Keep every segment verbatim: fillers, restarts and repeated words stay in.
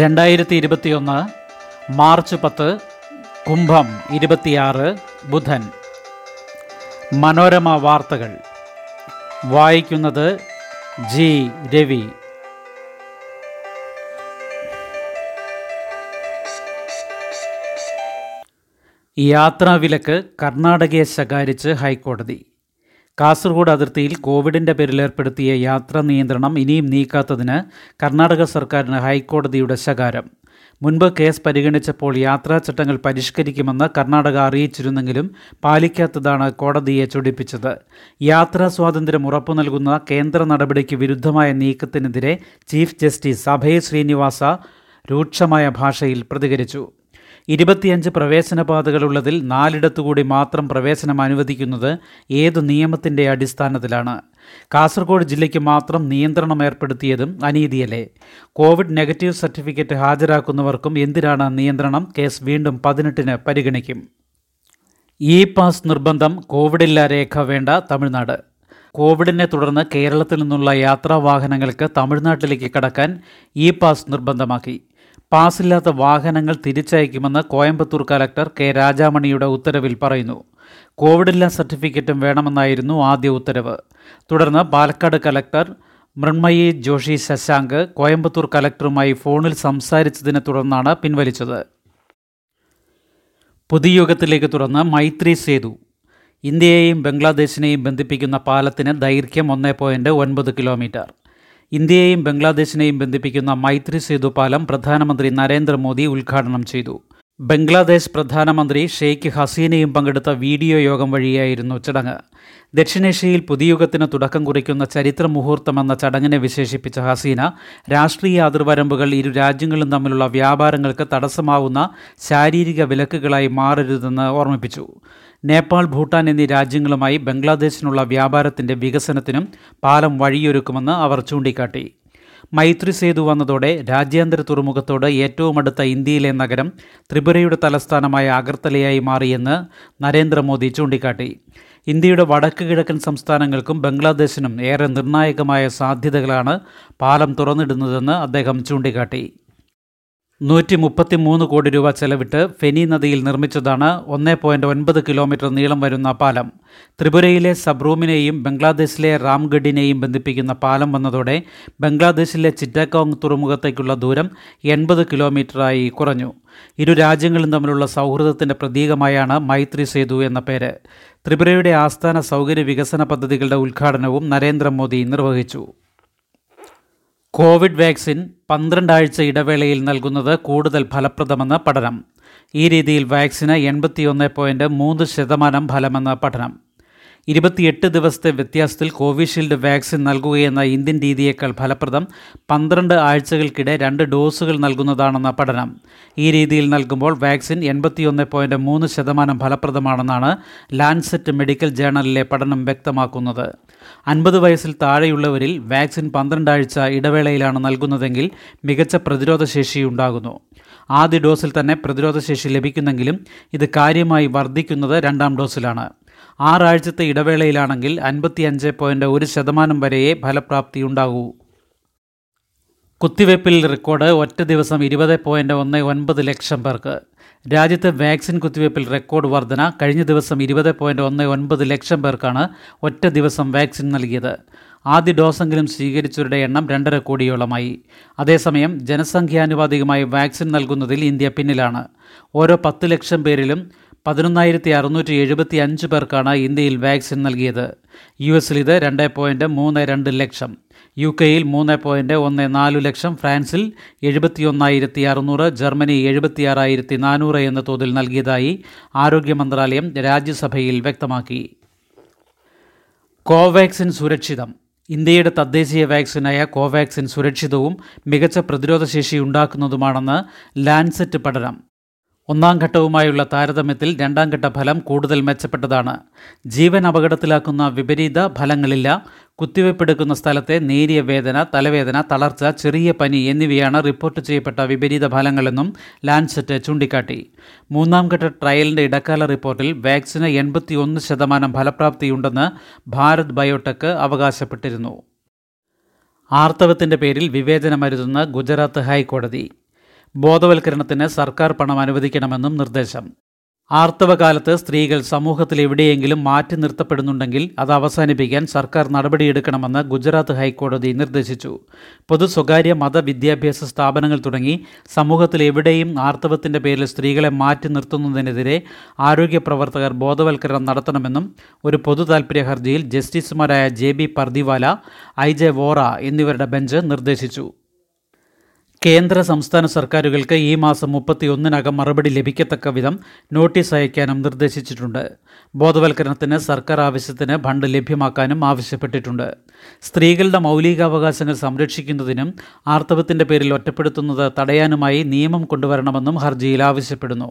രണ്ടായിരത്തി ഇരുപത്തിയൊന്ന് മാർച്ച് പത്ത് കുംഭം ഇരുപത്തിയാറ് ബുധൻ. മനോരമ വാർത്തകൾ വായിക്കുന്നത് ജി രവി. യാത്രാവിലക്ക് കർണാടകയെ ശകാരിച്ച് ഹൈക്കോടതി. കാസർഗോഡ് അതിർത്തിയിൽ കോവിഡിൻ്റെ പേരിലേർപ്പെടുത്തിയ യാത്രാ നിയന്ത്രണം ഇനിയും നീക്കാത്തതിന് കർണാടക സർക്കാരിന് ഹൈക്കോടതിയുടെ ശകാരം. മുൻപ് കേസ് പരിഗണിച്ചപ്പോൾ യാത്രാ ചട്ടങ്ങൾ പരിഷ്കരിക്കുമെന്ന് കർണാടക അറിയിച്ചിരുന്നെങ്കിലും പാലിക്കാത്തതാണ് കോടതിയെ ചൊടിപ്പിച്ചത്. യാത്രാ സ്വാതന്ത്ര്യം ഉറപ്പു നൽകുന്ന കേന്ദ്ര നടപടിക്ക് വിരുദ്ധമായ നീക്കത്തിനെതിരെ ചീഫ് ജസ്റ്റിസ് അഭയ് ശ്രീനിവാസ രൂക്ഷമായ ഭാഷയിൽ പ്രതികരിച്ചു. ഇരുപത്തിയഞ്ച് പ്രവേശന പാതകളുള്ളതിൽ നാലിടത്തുകൂടി മാത്രം പ്രവേശനം അനുവദിക്കുന്നത് ഏതു നിയമത്തിൻ്റെ അടിസ്ഥാനത്തിലാണ്? കാസർഗോഡ് ജില്ലയ്ക്ക് മാത്രം നിയന്ത്രണം ഏർപ്പെടുത്തിയതും അനീതിയല്ലേ? കോവിഡ് നെഗറ്റീവ് സർട്ടിഫിക്കറ്റ് ഹാജരാക്കുന്നവർക്കും എന്തിനാണ് നിയന്ത്രണം? കേസ് വീണ്ടും പതിനെട്ടിന് പരിഗണിക്കും. ഇ പാസ് നിർബന്ധം, കോവിഡില്ല രേഖ വേണ്ട. തമിഴ്നാട്. കോവിഡിനെ തുടർന്ന് കേരളത്തിൽ നിന്നുള്ള യാത്രാ വാഹനങ്ങൾക്ക് തമിഴ്നാട്ടിലേക്ക് കടക്കാൻ ഇ പാസ് നിർബന്ധമാക്കി. പാസില്ലാത്ത വാഹനങ്ങൾ തിരിച്ചയക്കുമെന്ന് കോയമ്പത്തൂർ കലക്ടർ കെ രാജാമണിയുടെ ഉത്തരവിൽ പറയുന്നു. കോവിഡില്ലാ സർട്ടിഫിക്കറ്റും വേണമെന്നായിരുന്നു ആദ്യ ഉത്തരവ്. തുടർന്ന് പാലക്കാട് കലക്ടർ മൃണ്മയി ജോഷി ശശാങ്ക് കോയമ്പത്തൂർ കലക്ടറുമായി ഫോണിൽ സംസാരിച്ചതിനെ തുടർന്നാണ് പിൻവലിച്ചത്. പുതുയുഗത്തിലേക്ക് തുറന്ന് മൈത്രി സേതു. ഇന്ത്യയെയും ബംഗ്ലാദേശിനെയും ബന്ധിപ്പിക്കുന്ന പാലത്തിന് ദൈർഘ്യം ഒന്നേ പോയിൻറ്റ് ഒൻപത് കിലോമീറ്റർ. ഇന്ത്യയെയും ബംഗ്ലാദേശിനെയും ബന്ധിപ്പിക്കുന്ന മൈത്രി സേതു പാലം പ്രധാനമന്ത്രി നരേന്ദ്രമോദി ഉദ്ഘാടനം ചെയ്തു. ബംഗ്ലാദേശ് പ്രധാനമന്ത്രി ഷെയ്ഖ് ഹസീനയും പങ്കെടുത്ത വീഡിയോ യോഗം വഴിയായിരുന്നു ചടങ്ങ്. ദക്ഷിണേഷ്യയിൽ പുതുയുഗത്തിന് തുടക്കം കുറിക്കുന്ന ചരിത്ര മുഹൂർത്തമെന്ന ചടങ്ങിനെ വിശേഷിപ്പിച്ച ഹസീന, രാഷ്ട്രീയ അതിർവരമ്പുകൾ ഇരു രാജ്യങ്ങളും തമ്മിലുള്ള വ്യാപാരങ്ങൾക്ക് തടസ്സമാവുന്ന ശാരീരിക വിലക്കുകളായി മാറരുതെന്ന് ഓർമ്മിപ്പിച്ചു. നേപ്പാൾ, ഭൂട്ടാൻ എന്നീ രാജ്യങ്ങളുമായി ബംഗ്ലാദേശിനുള്ള വ്യാപാരത്തിൻ്റെ വികസനത്തിനും പാലം വഴിയൊരുക്കുമെന്ന് അവർ ചൂണ്ടിക്കാട്ടി. മൈത്രി സേതു വന്നതോടെ രാജ്യാന്തര തുറമുഖത്തോട് ഏറ്റവും അടുത്ത ഇന്ത്യയിലെ നഗരം ത്രിപുരയുടെ തലസ്ഥാനമായ അഗർത്തലയായി മാറിയെന്ന് നരേന്ദ്രമോദി ചൂണ്ടിക്കാട്ടി. ഇന്ത്യയുടെ വടക്ക് കിഴക്കൻ സംസ്ഥാനങ്ങൾക്കും ബംഗ്ലാദേശിനും ഏറെ നിർണായകമായ സാധ്യതകളാണ് പാലം തുറന്നിടുന്നതെന്ന് അദ്ദേഹം ചൂണ്ടിക്കാട്ടി. നൂറ്റി മുപ്പത്തി മൂന്ന് കോടി രൂപ ചെലവിട്ട് ഫെനി നദിയിൽ നിർമ്മിച്ചതാണ് ഒന്നേ പോയിൻറ്റ് ഒൻപത് കിലോമീറ്റർ നീളം വരുന്ന പാലം. ത്രിപുരയിലെ സബ്രൂമിനെയും ബംഗ്ലാദേശിലെ റാംഗഡിനെയും ബന്ധിപ്പിക്കുന്ന പാലം വന്നതോടെ ബംഗ്ലാദേശിലെ ചിറ്റഗോങ് തുറമുഖത്തേക്കുള്ള ദൂരം എൺപത് കിലോമീറ്ററായി കുറഞ്ഞു. ഇരു രാജ്യങ്ങളും തമ്മിലുള്ള സൗഹൃദത്തിൻ്റെ പ്രതീകമായാണ് മൈത്രി സേതു എന്ന പേര്. ത്രിപുരയുടെ ആസ്ഥാന സൗകര്യ വികസന പദ്ധതികളുടെ ഉദ്ഘാടനവും നരേന്ദ്രമോദി നിർവഹിച്ചു. കോവിഡ് വാക്സിൻ പന്ത്രണ്ടാഴ്ച ഇടവേളയിൽ നൽകുന്നത് കൂടുതൽ ഫലപ്രദമെന്ന് പഠനം. ഈ രീതിയിൽ വാക്സിന് എൺപത്തിയൊന്ന് പോയിൻറ്റ് മൂന്ന് ശതമാനം ഫലമെന്ന് പഠനം. ഇരുപത്തിയെട്ട് ദിവസത്തെ വ്യത്യാസത്തിൽ കോവിഷീൽഡ് വാക്സിൻ നൽകുകയെന്ന ഇന്ത്യൻ രീതിയേക്കാൾ ഫലപ്രദം പന്ത്രണ്ട് ആഴ്ചകൾക്കിടെ രണ്ട് ഡോസുകൾ നൽകുന്നതാണെന്ന പഠനം. ഈ രീതിയിൽ നൽകുമ്പോൾ വാക്സിൻ എൺപത്തിയൊന്ന് പോയിൻറ്റ് മൂന്ന് ശതമാനം ഫലപ്രദമാണെന്നാണ് ലാൻസെറ്റ് മെഡിക്കൽ ജേണലിലെ പഠനം വ്യക്തമാക്കുന്നത്. അൻപത് വയസ്സിൽ താഴെയുള്ളവരിൽ വാക്സിൻ പന്ത്രണ്ടാഴ്ച ഇടവേളയിലാണ് നൽകുന്നതെങ്കിൽ മികച്ച പ്രതിരോധശേഷിയുണ്ടാകുന്നു. ആദ്യ ഡോസിൽ തന്നെ പ്രതിരോധശേഷി ലഭിക്കുന്നെങ്കിലും ഇത് കാര്യമായി വർദ്ധിക്കുന്നത് രണ്ടാം ഡോസിലാണ്. ആറാഴ്ചത്തെ ഇടവേളയിലാണെങ്കിൽ അൻപത്തിയഞ്ച് പോയിൻറ്റ് ഒരു ശതമാനം വരെയേ ഫലപ്രാപ്തിയുണ്ടാകൂ. കുത്തിവയ്പ്പിൽ റെക്കോർഡ്, ഒറ്റ ദിവസം ഇരുപത് പോയിൻറ്റ് ഒന്ന് ഒൻപത് ലക്ഷം പേർക്ക്. രാജ്യത്ത് വാക്സിൻ കുത്തിവയ്പ്പിൽ റെക്കോർഡ് വർധന. കഴിഞ്ഞ ദിവസം ഇരുപത് പോയിൻറ്റ് ഒന്ന് ഒൻപത് ലക്ഷം പേർക്കാണ് ഒറ്റ ദിവസം വാക്സിൻ നൽകിയത്. ആദ്യ ഡോസെങ്കിലും സ്വീകരിച്ചവരുടെ എണ്ണം രണ്ടര കോടിയോളമായി. അതേസമയം ജനസംഖ്യാനുപാതികമായി വാക്സിൻ നൽകുന്നതിൽ ഇന്ത്യ പിന്നിലാണ്. ഓരോ പത്ത് ലക്ഷം പേരിലും പതിനൊന്നായിരത്തി അറുന്നൂറ്റി എഴുപത്തി അഞ്ച് പേർക്കാണ് ഇന്ത്യയിൽ വാക്സിൻ നൽകിയത്. യു എസിൽ ഇത് രണ്ട് പോയിൻറ്റ് മൂന്ന് രണ്ട് ലക്ഷം, യു കെയിൽ മൂന്ന് പോയിൻറ്റ് ഒന്ന് നാല് ലക്ഷം, ഫ്രാൻസിൽ എഴുപത്തിയൊന്നായിരത്തി അറുന്നൂറ്, ജർമ്മനി എഴുപത്തിയാറായിരത്തി നാനൂറ് എന്ന തോതിൽ നൽകിയതായി ആരോഗ്യ മന്ത്രാലയം രാജ്യസഭയിൽ വ്യക്തമാക്കി. കോവാക്സിൻ സുരക്ഷിതം. ഇന്ത്യയുടെ തദ്ദേശീയ വാക്സിനായ കോവാക്സിൻ സുരക്ഷിതവും മികച്ച പ്രതിരോധശേഷി ഉണ്ടാക്കുന്നതുമാണെന്ന് ലാൻസെറ്റ് പഠനം. ഒന്നാം ഘട്ടവുമായുള്ള താരതമ്യത്തിൽ രണ്ടാം ഘട്ട ഫലം കൂടുതൽ മെച്ചപ്പെട്ടതാണ്. ജീവൻ അപകടത്തിലാക്കുന്ന വിപരീത ഫലങ്ങളില്ല. കുത്തിവയ്പ്പെടുക്കുന്ന സ്ഥലത്തെ നേരിയ വേദന, തലവേദന, തളർച്ച, ചെറിയ പനി എന്നിവയാണ് റിപ്പോർട്ട് ചെയ്യപ്പെട്ട വിപരീത ഫലങ്ങളെന്നും ലാൻസെറ്റ് ചൂണ്ടിക്കാട്ടി. മൂന്നാം ഘട്ട ട്രയലിൻ്റെ ഇടക്കാല റിപ്പോർട്ടിൽ വാക്സിന് എൺപത്തിയൊന്ന് ശതമാനം ഫലപ്രാപ്തിയുണ്ടെന്ന് ഭാരത് ബയോടെക് അവകാശപ്പെട്ടിരുന്നു. ആർത്തവത്തിൻ്റെ പേരിൽ വിവേചനമരുതെന്ന് ഗുജറാത്ത് ഹൈക്കോടതി. ബോധവൽക്കരണത്തിന് സർക്കാർ പണം അനുവദിക്കണമെന്നും നിർദ്ദേശം. ആർത്തവകാലത്ത് സ്ത്രീകൾ സമൂഹത്തിൽ എവിടെയെങ്കിലും മാറ്റി നിർത്തപ്പെടുന്നുണ്ടെങ്കിൽ അത് അവസാനിപ്പിക്കാൻ സർക്കാർ നടപടിയെടുക്കണമെന്ന് ഗുജറാത്ത് ഹൈക്കോടതി നിർദ്ദേശിച്ചു. പൊതു സ്വകാര്യ മത വിദ്യാഭ്യാസ സ്ഥാപനങ്ങൾ തുടങ്ങി സമൂഹത്തിൽ എവിടെയും ആർത്തവത്തിൻ്റെ പേരിൽ സ്ത്രീകളെ മാറ്റി നിർത്തുന്നതിനെതിരെ ആരോഗ്യ പ്രവർത്തകർ ബോധവൽക്കരണം നടത്തണമെന്നും ഒരു പൊതു താൽപര്യ ഹർജിയിൽ ജസ്റ്റിസുമാരായ J B Pardiwala, I J Vora എന്നിവരുടെ ബെഞ്ച് നിർദ്ദേശിച്ചു. കേന്ദ്ര സംസ്ഥാന സർക്കാരുകൾക്ക് ഈ മാസം മുപ്പത്തിയൊന്നിനകം മറുപടി ലഭിക്കത്തക്ക വിധം നോട്ടീസ് അയക്കാനും നിർദ്ദേശിച്ചിട്ടുണ്ട്. ബോധവൽക്കരണത്തിന് സർക്കാർ ആവശ്യത്തിന് ഫണ്ട് ലഭ്യമാക്കാനും ആവശ്യപ്പെട്ടിട്ടുണ്ട്. സ്ത്രീകളുടെ മൗലികാവകാശങ്ങൾ സംരക്ഷിക്കുന്നതിനും ആർത്തവത്തിൻ്റെ പേരിൽ ഒറ്റപ്പെടുത്തുന്നത് തടയാനുമായി നിയമം കൊണ്ടുവരണമെന്നും ഹർജിയിൽ ആവശ്യപ്പെടുന്നു.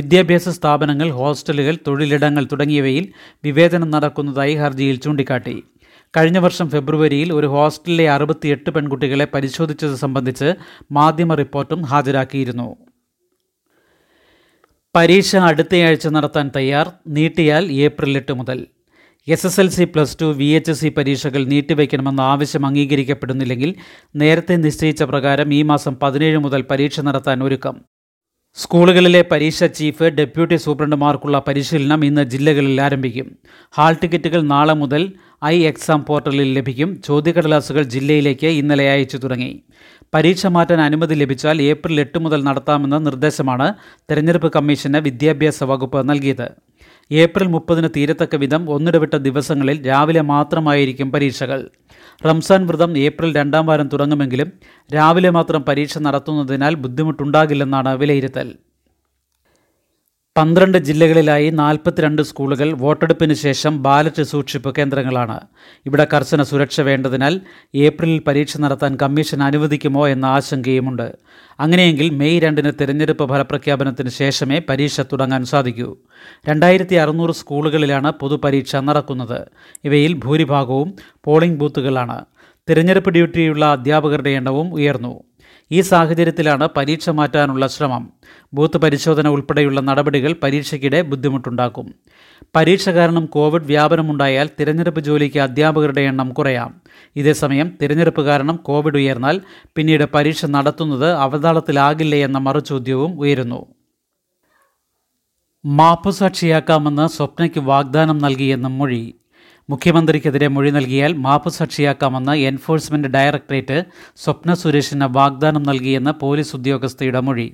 വിദ്യാഭ്യാസ സ്ഥാപനങ്ങൾ, ഹോസ്റ്റലുകൾ, തൊഴിലിടങ്ങൾ തുടങ്ങിയവയിൽ വിവേചനം നടക്കുന്നതായി ഹർജിയിൽ ചൂണ്ടിക്കാട്ടി. കഴിഞ്ഞ വർഷം ഫെബ്രുവരിയിൽ ഒരു ഹോസ്റ്റലിലെ അറുപത്തിയെട്ട് പെൺകുട്ടികളെ പരിശോധിച്ചത് സംബന്ധിച്ച് മാധ്യമ റിപ്പോർട്ടും ഹാജരാക്കിയിരുന്നു. പരീക്ഷ അടുത്തയാഴ്ച നടത്താൻ തയ്യാർ, നീട്ടിയാൽ ഏപ്രിൽ എട്ട് മുതൽ. S S L C, plus two, V H S C പരീക്ഷകൾ നീട്ടിവെക്കണമെന്ന ആവശ്യം അംഗീകരിക്കപ്പെടുന്നില്ലെങ്കിൽ നേരത്തെ നിശ്ചയിച്ച പ്രകാരം ഈ മാസം പതിനേഴ് മുതൽ പരീക്ഷ നടത്താൻ ഒരുക്കം. സ്കൂളുകളിലെ പരീക്ഷ ചീഫ്, ഡെപ്യൂട്ടി സൂപ്രണ്ടുമാർക്കുള്ള പരിശീലനം ഇന്ന് ജില്ലകളിൽ ആരംഭിക്കും. ഹാൾ ടിക്കറ്റുകൾ നാളെ മുതൽ ഐ എക്സാം പോർട്ടലിൽ ലഭിക്കും. ചോദ്യക്കടലാസുകൾ ജില്ലയിലേക്ക് ഇന്നലെ അയച്ചു തുടങ്ങി. പരീക്ഷ മാറ്റാൻ അനുമതി ലഭിച്ചാൽ ഏപ്രിൽ എട്ട് മുതൽ നടത്താമെന്ന നിർദ്ദേശമാണ് തെരഞ്ഞെടുപ്പ് കമ്മീഷന് വിദ്യാഭ്യാസ വകുപ്പ് നൽകിയത്. ഏപ്രിൽ മുപ്പതിന് തീരത്തക്ക വിധം ഒന്നിടവിട്ട ദിവസങ്ങളിൽ രാവിലെ മാത്രമായിരിക്കും പരീക്ഷകൾ. റംസാൻ വ്രതം ഏപ്രിൽ രണ്ടാം വാരം തുടങ്ങുമെങ്കിലും രാവിലെ മാത്രം പരീക്ഷ നടത്തുന്നതിനാൽ ബുദ്ധിമുട്ടുണ്ടാകില്ലെന്നാണ് വിലയിരുത്തൽ. പന്ത്രണ്ട് ജില്ലകളിലായി നാൽപ്പത്തിരണ്ട് സ്കൂളുകൾ വോട്ടെടുപ്പിന് ശേഷം ബാലറ്റ് സൂക്ഷിപ്പ് കേന്ദ്രങ്ങളാണ്. ഇവിടെ കർശന സുരക്ഷ വേണ്ടതിനാൽ ഏപ്രിലിൽ പരീക്ഷ നടത്താൻ കമ്മീഷൻ അനുവദിക്കുമോ എന്ന ആശങ്കയുമുണ്ട്. അങ്ങനെയെങ്കിൽ മെയ് രണ്ടിന് തിരഞ്ഞെടുപ്പ് ഫലപ്രഖ്യാപനത്തിന് ശേഷമേ പരീക്ഷ തുടങ്ങാൻ സാധിക്കൂ. രണ്ടായിരത്തി അറുന്നൂറ് സ്കൂളുകളിലാണ് പൊതുപരീക്ഷ നടക്കുന്നത്. ഇവയിൽ ഭൂരിഭാഗവും പോളിംഗ് ബൂത്തുകളാണ്. തിരഞ്ഞെടുപ്പ് ഡ്യൂട്ടിയുള്ള അധ്യാപകരുടെ എണ്ണവും ഉയർന്നു. ഈ സാഹചര്യത്തിലാണ് പരീക്ഷ മാറ്റാനുള്ള ശ്രമം. ബൂത്ത് പരിശോധന ഉൾപ്പെടെയുള്ള നടപടികൾ പരീക്ഷയ്ക്കിടെ ബുദ്ധിമുട്ടുണ്ടാക്കും. പരീക്ഷ കാരണം കോവിഡ് വ്യാപനമുണ്ടായാൽ തിരഞ്ഞെടുപ്പ് ജോലിക്ക് അധ്യാപകരുടെ എണ്ണം കുറയാം. ഇതേസമയം തിരഞ്ഞെടുപ്പ് കാരണം കോവിഡ് ഉയർന്നാൽ പിന്നീട് പരീക്ഷ നടത്തുന്നത് അവതാളത്തിലാകില്ലേ എന്ന മറുചോദ്യവും ഉയരുന്നു. മാപ്പുസാക്ഷിയാക്കാമെന്ന് സ്വപ്നയ്ക്ക് വാഗ്ദാനം നൽകിയെന്നും മൊഴി. മുഖ്യമന്ത്രിക്കെതിരെ മൊഴി നൽകിയാൽ മാപ്പുസാക്ഷിയാക്കാമെന്ന് എൻഫോഴ്സ്മെൻറ്റ് ഡയറക്ടറേറ്റ് സ്വപ്ന സുരേഷിന് വാഗ്ദാനം നൽകിയെന്ന് പോലീസ് ഉദ്യോഗസ്ഥയുടെ മൊഴി.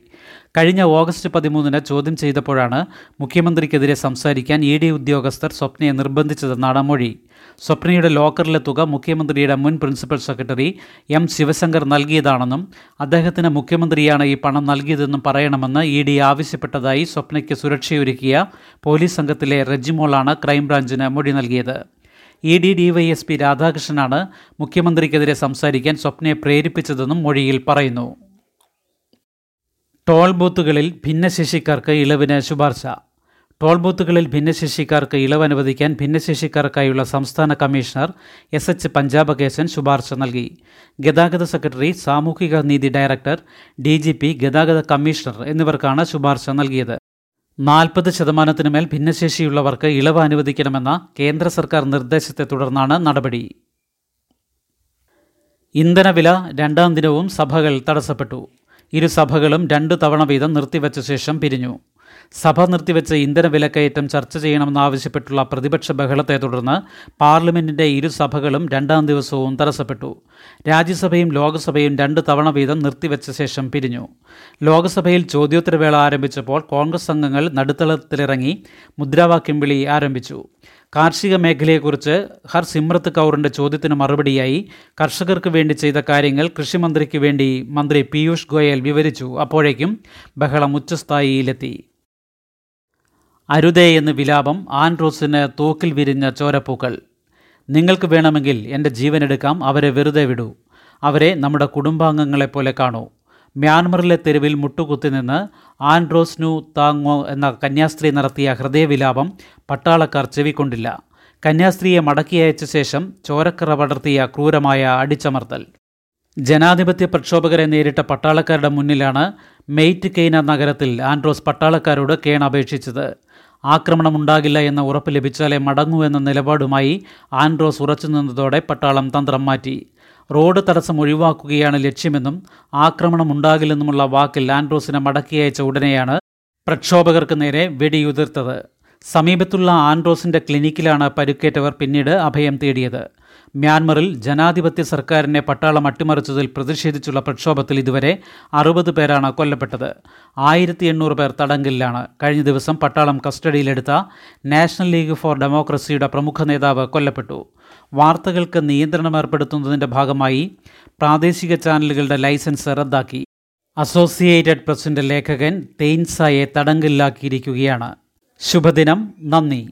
കഴിഞ്ഞ ഓഗസ്റ്റ് പതിമൂന്നിന് ചോദ്യം ചെയ്തപ്പോഴാണ് മുഖ്യമന്ത്രിക്കെതിരെ സംസാരിക്കാൻ ഇ ഡി ഉദ്യോഗസ്ഥർ സ്വപ്നയെ നിർബന്ധിച്ചതെന്നാണ് മൊഴി. സ്വപ്നയുടെ ലോക്കറിലെ തുക മുഖ്യമന്ത്രിയുടെ മുൻ പ്രിൻസിപ്പൽ സെക്രട്ടറി എം ശിവശങ്കർ നൽകിയതാണെന്നും അദ്ദേഹത്തിന് മുഖ്യമന്ത്രിയാണ് ഈ പണം നൽകിയതെന്നും പറയണമെന്ന് ഇ ഡി ആവശ്യപ്പെട്ടതായി സ്വപ്നയ്ക്ക് സുരക്ഷയൊരുക്കിയ പോലീസ് സംഘത്തിലെ റെജിമോളാണ് ക്രൈംബ്രാഞ്ചിന് മൊഴി നൽകിയത്. E D D Y S P രാധാകൃഷ്ണനാണ് മുഖ്യമന്ത്രിക്കെതിരെ സംസാരിക്കാൻ സ്വപ്നയെ പ്രേരിപ്പിച്ചതെന്നും മൊഴിയിൽ പറയുന്നു. ടോൾ ബൂത്തുകളിൽ ഭിന്നശേഷിക്കാർക്ക് ഇളവിന് ശുപാർശ. ടോൾ ബൂത്തുകളിൽ ഭിന്നശേഷിക്കാർക്ക് ഇളവ് അനുവദിക്കാൻ ഭിന്നശേഷിക്കാർക്കായുള്ള സംസ്ഥാന കമ്മീഷണർ എസ് എച്ച് പഞ്ചാബകേശൻ ശുപാർശ നൽകി. ഗതാഗത സെക്രട്ടറി, സാമൂഹിക നീതി ഡയറക്ടർ, ഡി ജി പി, ഗതാഗത കമ്മീഷണർ എന്നിവർക്കാണ് ശുപാർശ നൽകിയത്. നാൽപ്പത് ശതമാനത്തിനു മേൽ ഭിന്നശേഷിയുള്ളവർക്ക് ഇളവ് അനുവദിക്കണമെന്ന കേന്ദ്ര സർക്കാർ നിർദ്ദേശത്തെ തുടർന്നാണ് നടപടി. ഇന്ധനവില രണ്ടാം ദിനവും സഭകൾ തടസ്സപ്പെട്ടു. ഇരുസഭകളും രണ്ടു തവണ വീതം നിർത്തിവെച്ച ശേഷം പിരിഞ്ഞു. സഭ നിർത്തിവെച്ച് ഇന്ധന വിലക്കയറ്റം ചർച്ച ചെയ്യണമെന്നാവശ്യപ്പെട്ടുള്ള പ്രതിപക്ഷ ബഹളത്തെ തുടർന്ന് പാർലമെൻറ്റിൻ്റെ ഇരുസഭകളും രണ്ടാം ദിവസവും തടസ്സപ്പെട്ടു. രാജ്യസഭയും ലോക്സഭയും രണ്ട് തവണ വീതം നിർത്തിവെച്ച ശേഷം പിരിഞ്ഞു. ലോക്സഭയിൽ ചോദ്യോത്തരവേള ആരംഭിച്ചപ്പോൾ കോൺഗ്രസ് അംഗങ്ങൾ നടുത്തളത്തിലിറങ്ങി മുദ്രാവാക്യം വിളി ആരംഭിച്ചു. കാർഷിക മേഖലയെക്കുറിച്ച് ഹർ സിമ്രത്ത് കൗറിൻ്റെ ചോദ്യത്തിന് മറുപടിയായി കർഷകർക്ക് വേണ്ടി ചെയ്ത കാര്യങ്ങൾ കൃഷിമന്ത്രിക്ക് വേണ്ടി മന്ത്രി പീയൂഷ് ഗോയൽ വിവരിച്ചു. അപ്പോഴേക്കും ബഹളം ഉച്ചസ്ഥായിയിലെത്തി. അരുതേ എന്ന് വിലാപം, ആൻഡ്രോസിന് തോക്കിൽ വിരിഞ്ഞ ചോരപ്പൂക്കൾ. നിങ്ങൾക്ക് വേണമെങ്കിൽ എൻ്റെ ജീവനെടുക്കാം, അവരെ വെറുതെ വിടൂ, അവരെ നമ്മുടെ കുടുംബാംഗങ്ങളെപ്പോലെ കാണൂ. മ്യാൻമറിലെ തെരുവിൽ മുട്ടുകുത്തി നിന്ന് ആൻഡ്രോസ്നു താങ്ങോ എന്ന കന്യാസ്ത്രീ നടത്തിയ ഹൃദയവിലാപം പട്ടാളക്കാർ ചെവിക്കൊണ്ടില്ല. കന്യാസ്ത്രീയെ മടക്കി അയച്ച ശേഷം ചോരക്കറ പടർത്തിയ ക്രൂരമായ അടിച്ചമർത്തൽ. ജനാധിപത്യ പ്രക്ഷോഭകരെ നേരിട്ട പട്ടാളക്കാരുടെ മുന്നിലാണ് മെയ്റ്റ് കെയ്ന നഗരത്തിൽ ആൻഡ്രോസ് പട്ടാളക്കാരോട് കേണപേക്ഷിച്ചത്. ആക്രമണമുണ്ടാകില്ല എന്ന ഉറപ്പ് ലഭിച്ചാലേ മടങ്ങൂ എന്ന നിലപാടുമായി ആൻഡ്രോസ് ഉറച്ചു നിന്നതോടെ പട്ടാളം തന്ത്രം മാറ്റി. റോഡ് തടസ്സം ഒഴിവാക്കുകയാണ് ലക്ഷ്യമെന്നും ആക്രമണം ഉണ്ടാകില്ലെന്നുമുള്ള വാക്കിൽ ആൻഡ്രോസിനെ മടക്കിയയച്ച ഉടനെയാണ് പ്രക്ഷോഭകർക്ക് നേരെ വെടിയുതിർത്തത്. സമീപത്തുള്ള ആൻഡ്രോസിന്റെ ക്ലിനിക്കിലാണ് പരുക്കേറ്റവർ പിന്നീട് അഭയം തേടിയത്. മ്യാൻമറിൽ ജനാധിപത്യ സർക്കാരിനെ പട്ടാളം അട്ടിമറിച്ചതിൽ പ്രതിഷേധിച്ചുള്ള പ്രക്ഷോഭത്തിൽ ഇതുവരെ അറുപത് പേരാണ് കൊല്ലപ്പെട്ടത്. ആയിരത്തി എണ്ണൂറ് പേർ തടങ്കലിലാണ്. കഴിഞ്ഞ ദിവസം പട്ടാളം കസ്റ്റഡിയിലെടുത്ത നാഷണൽ ലീഗ് ഫോർ ഡെമോക്രസിയുടെ പ്രമുഖ നേതാവ് കൊല്ലപ്പെട്ടു. വാർത്തകൾക്ക് നിയന്ത്രണം ഏർപ്പെടുത്തുന്നതിൻ്റെ ഭാഗമായി പ്രാദേശിക ചാനലുകളുടെ ലൈസൻസ് റദ്ദാക്കി. അസോസിയേറ്റഡ് പ്രസിന്റെ ലേഖകൻ തെയ്ൻസായെ തടങ്കലിലാക്കിയിരിക്കുകയാണ്. ശുഭദിനം. നന്ദി.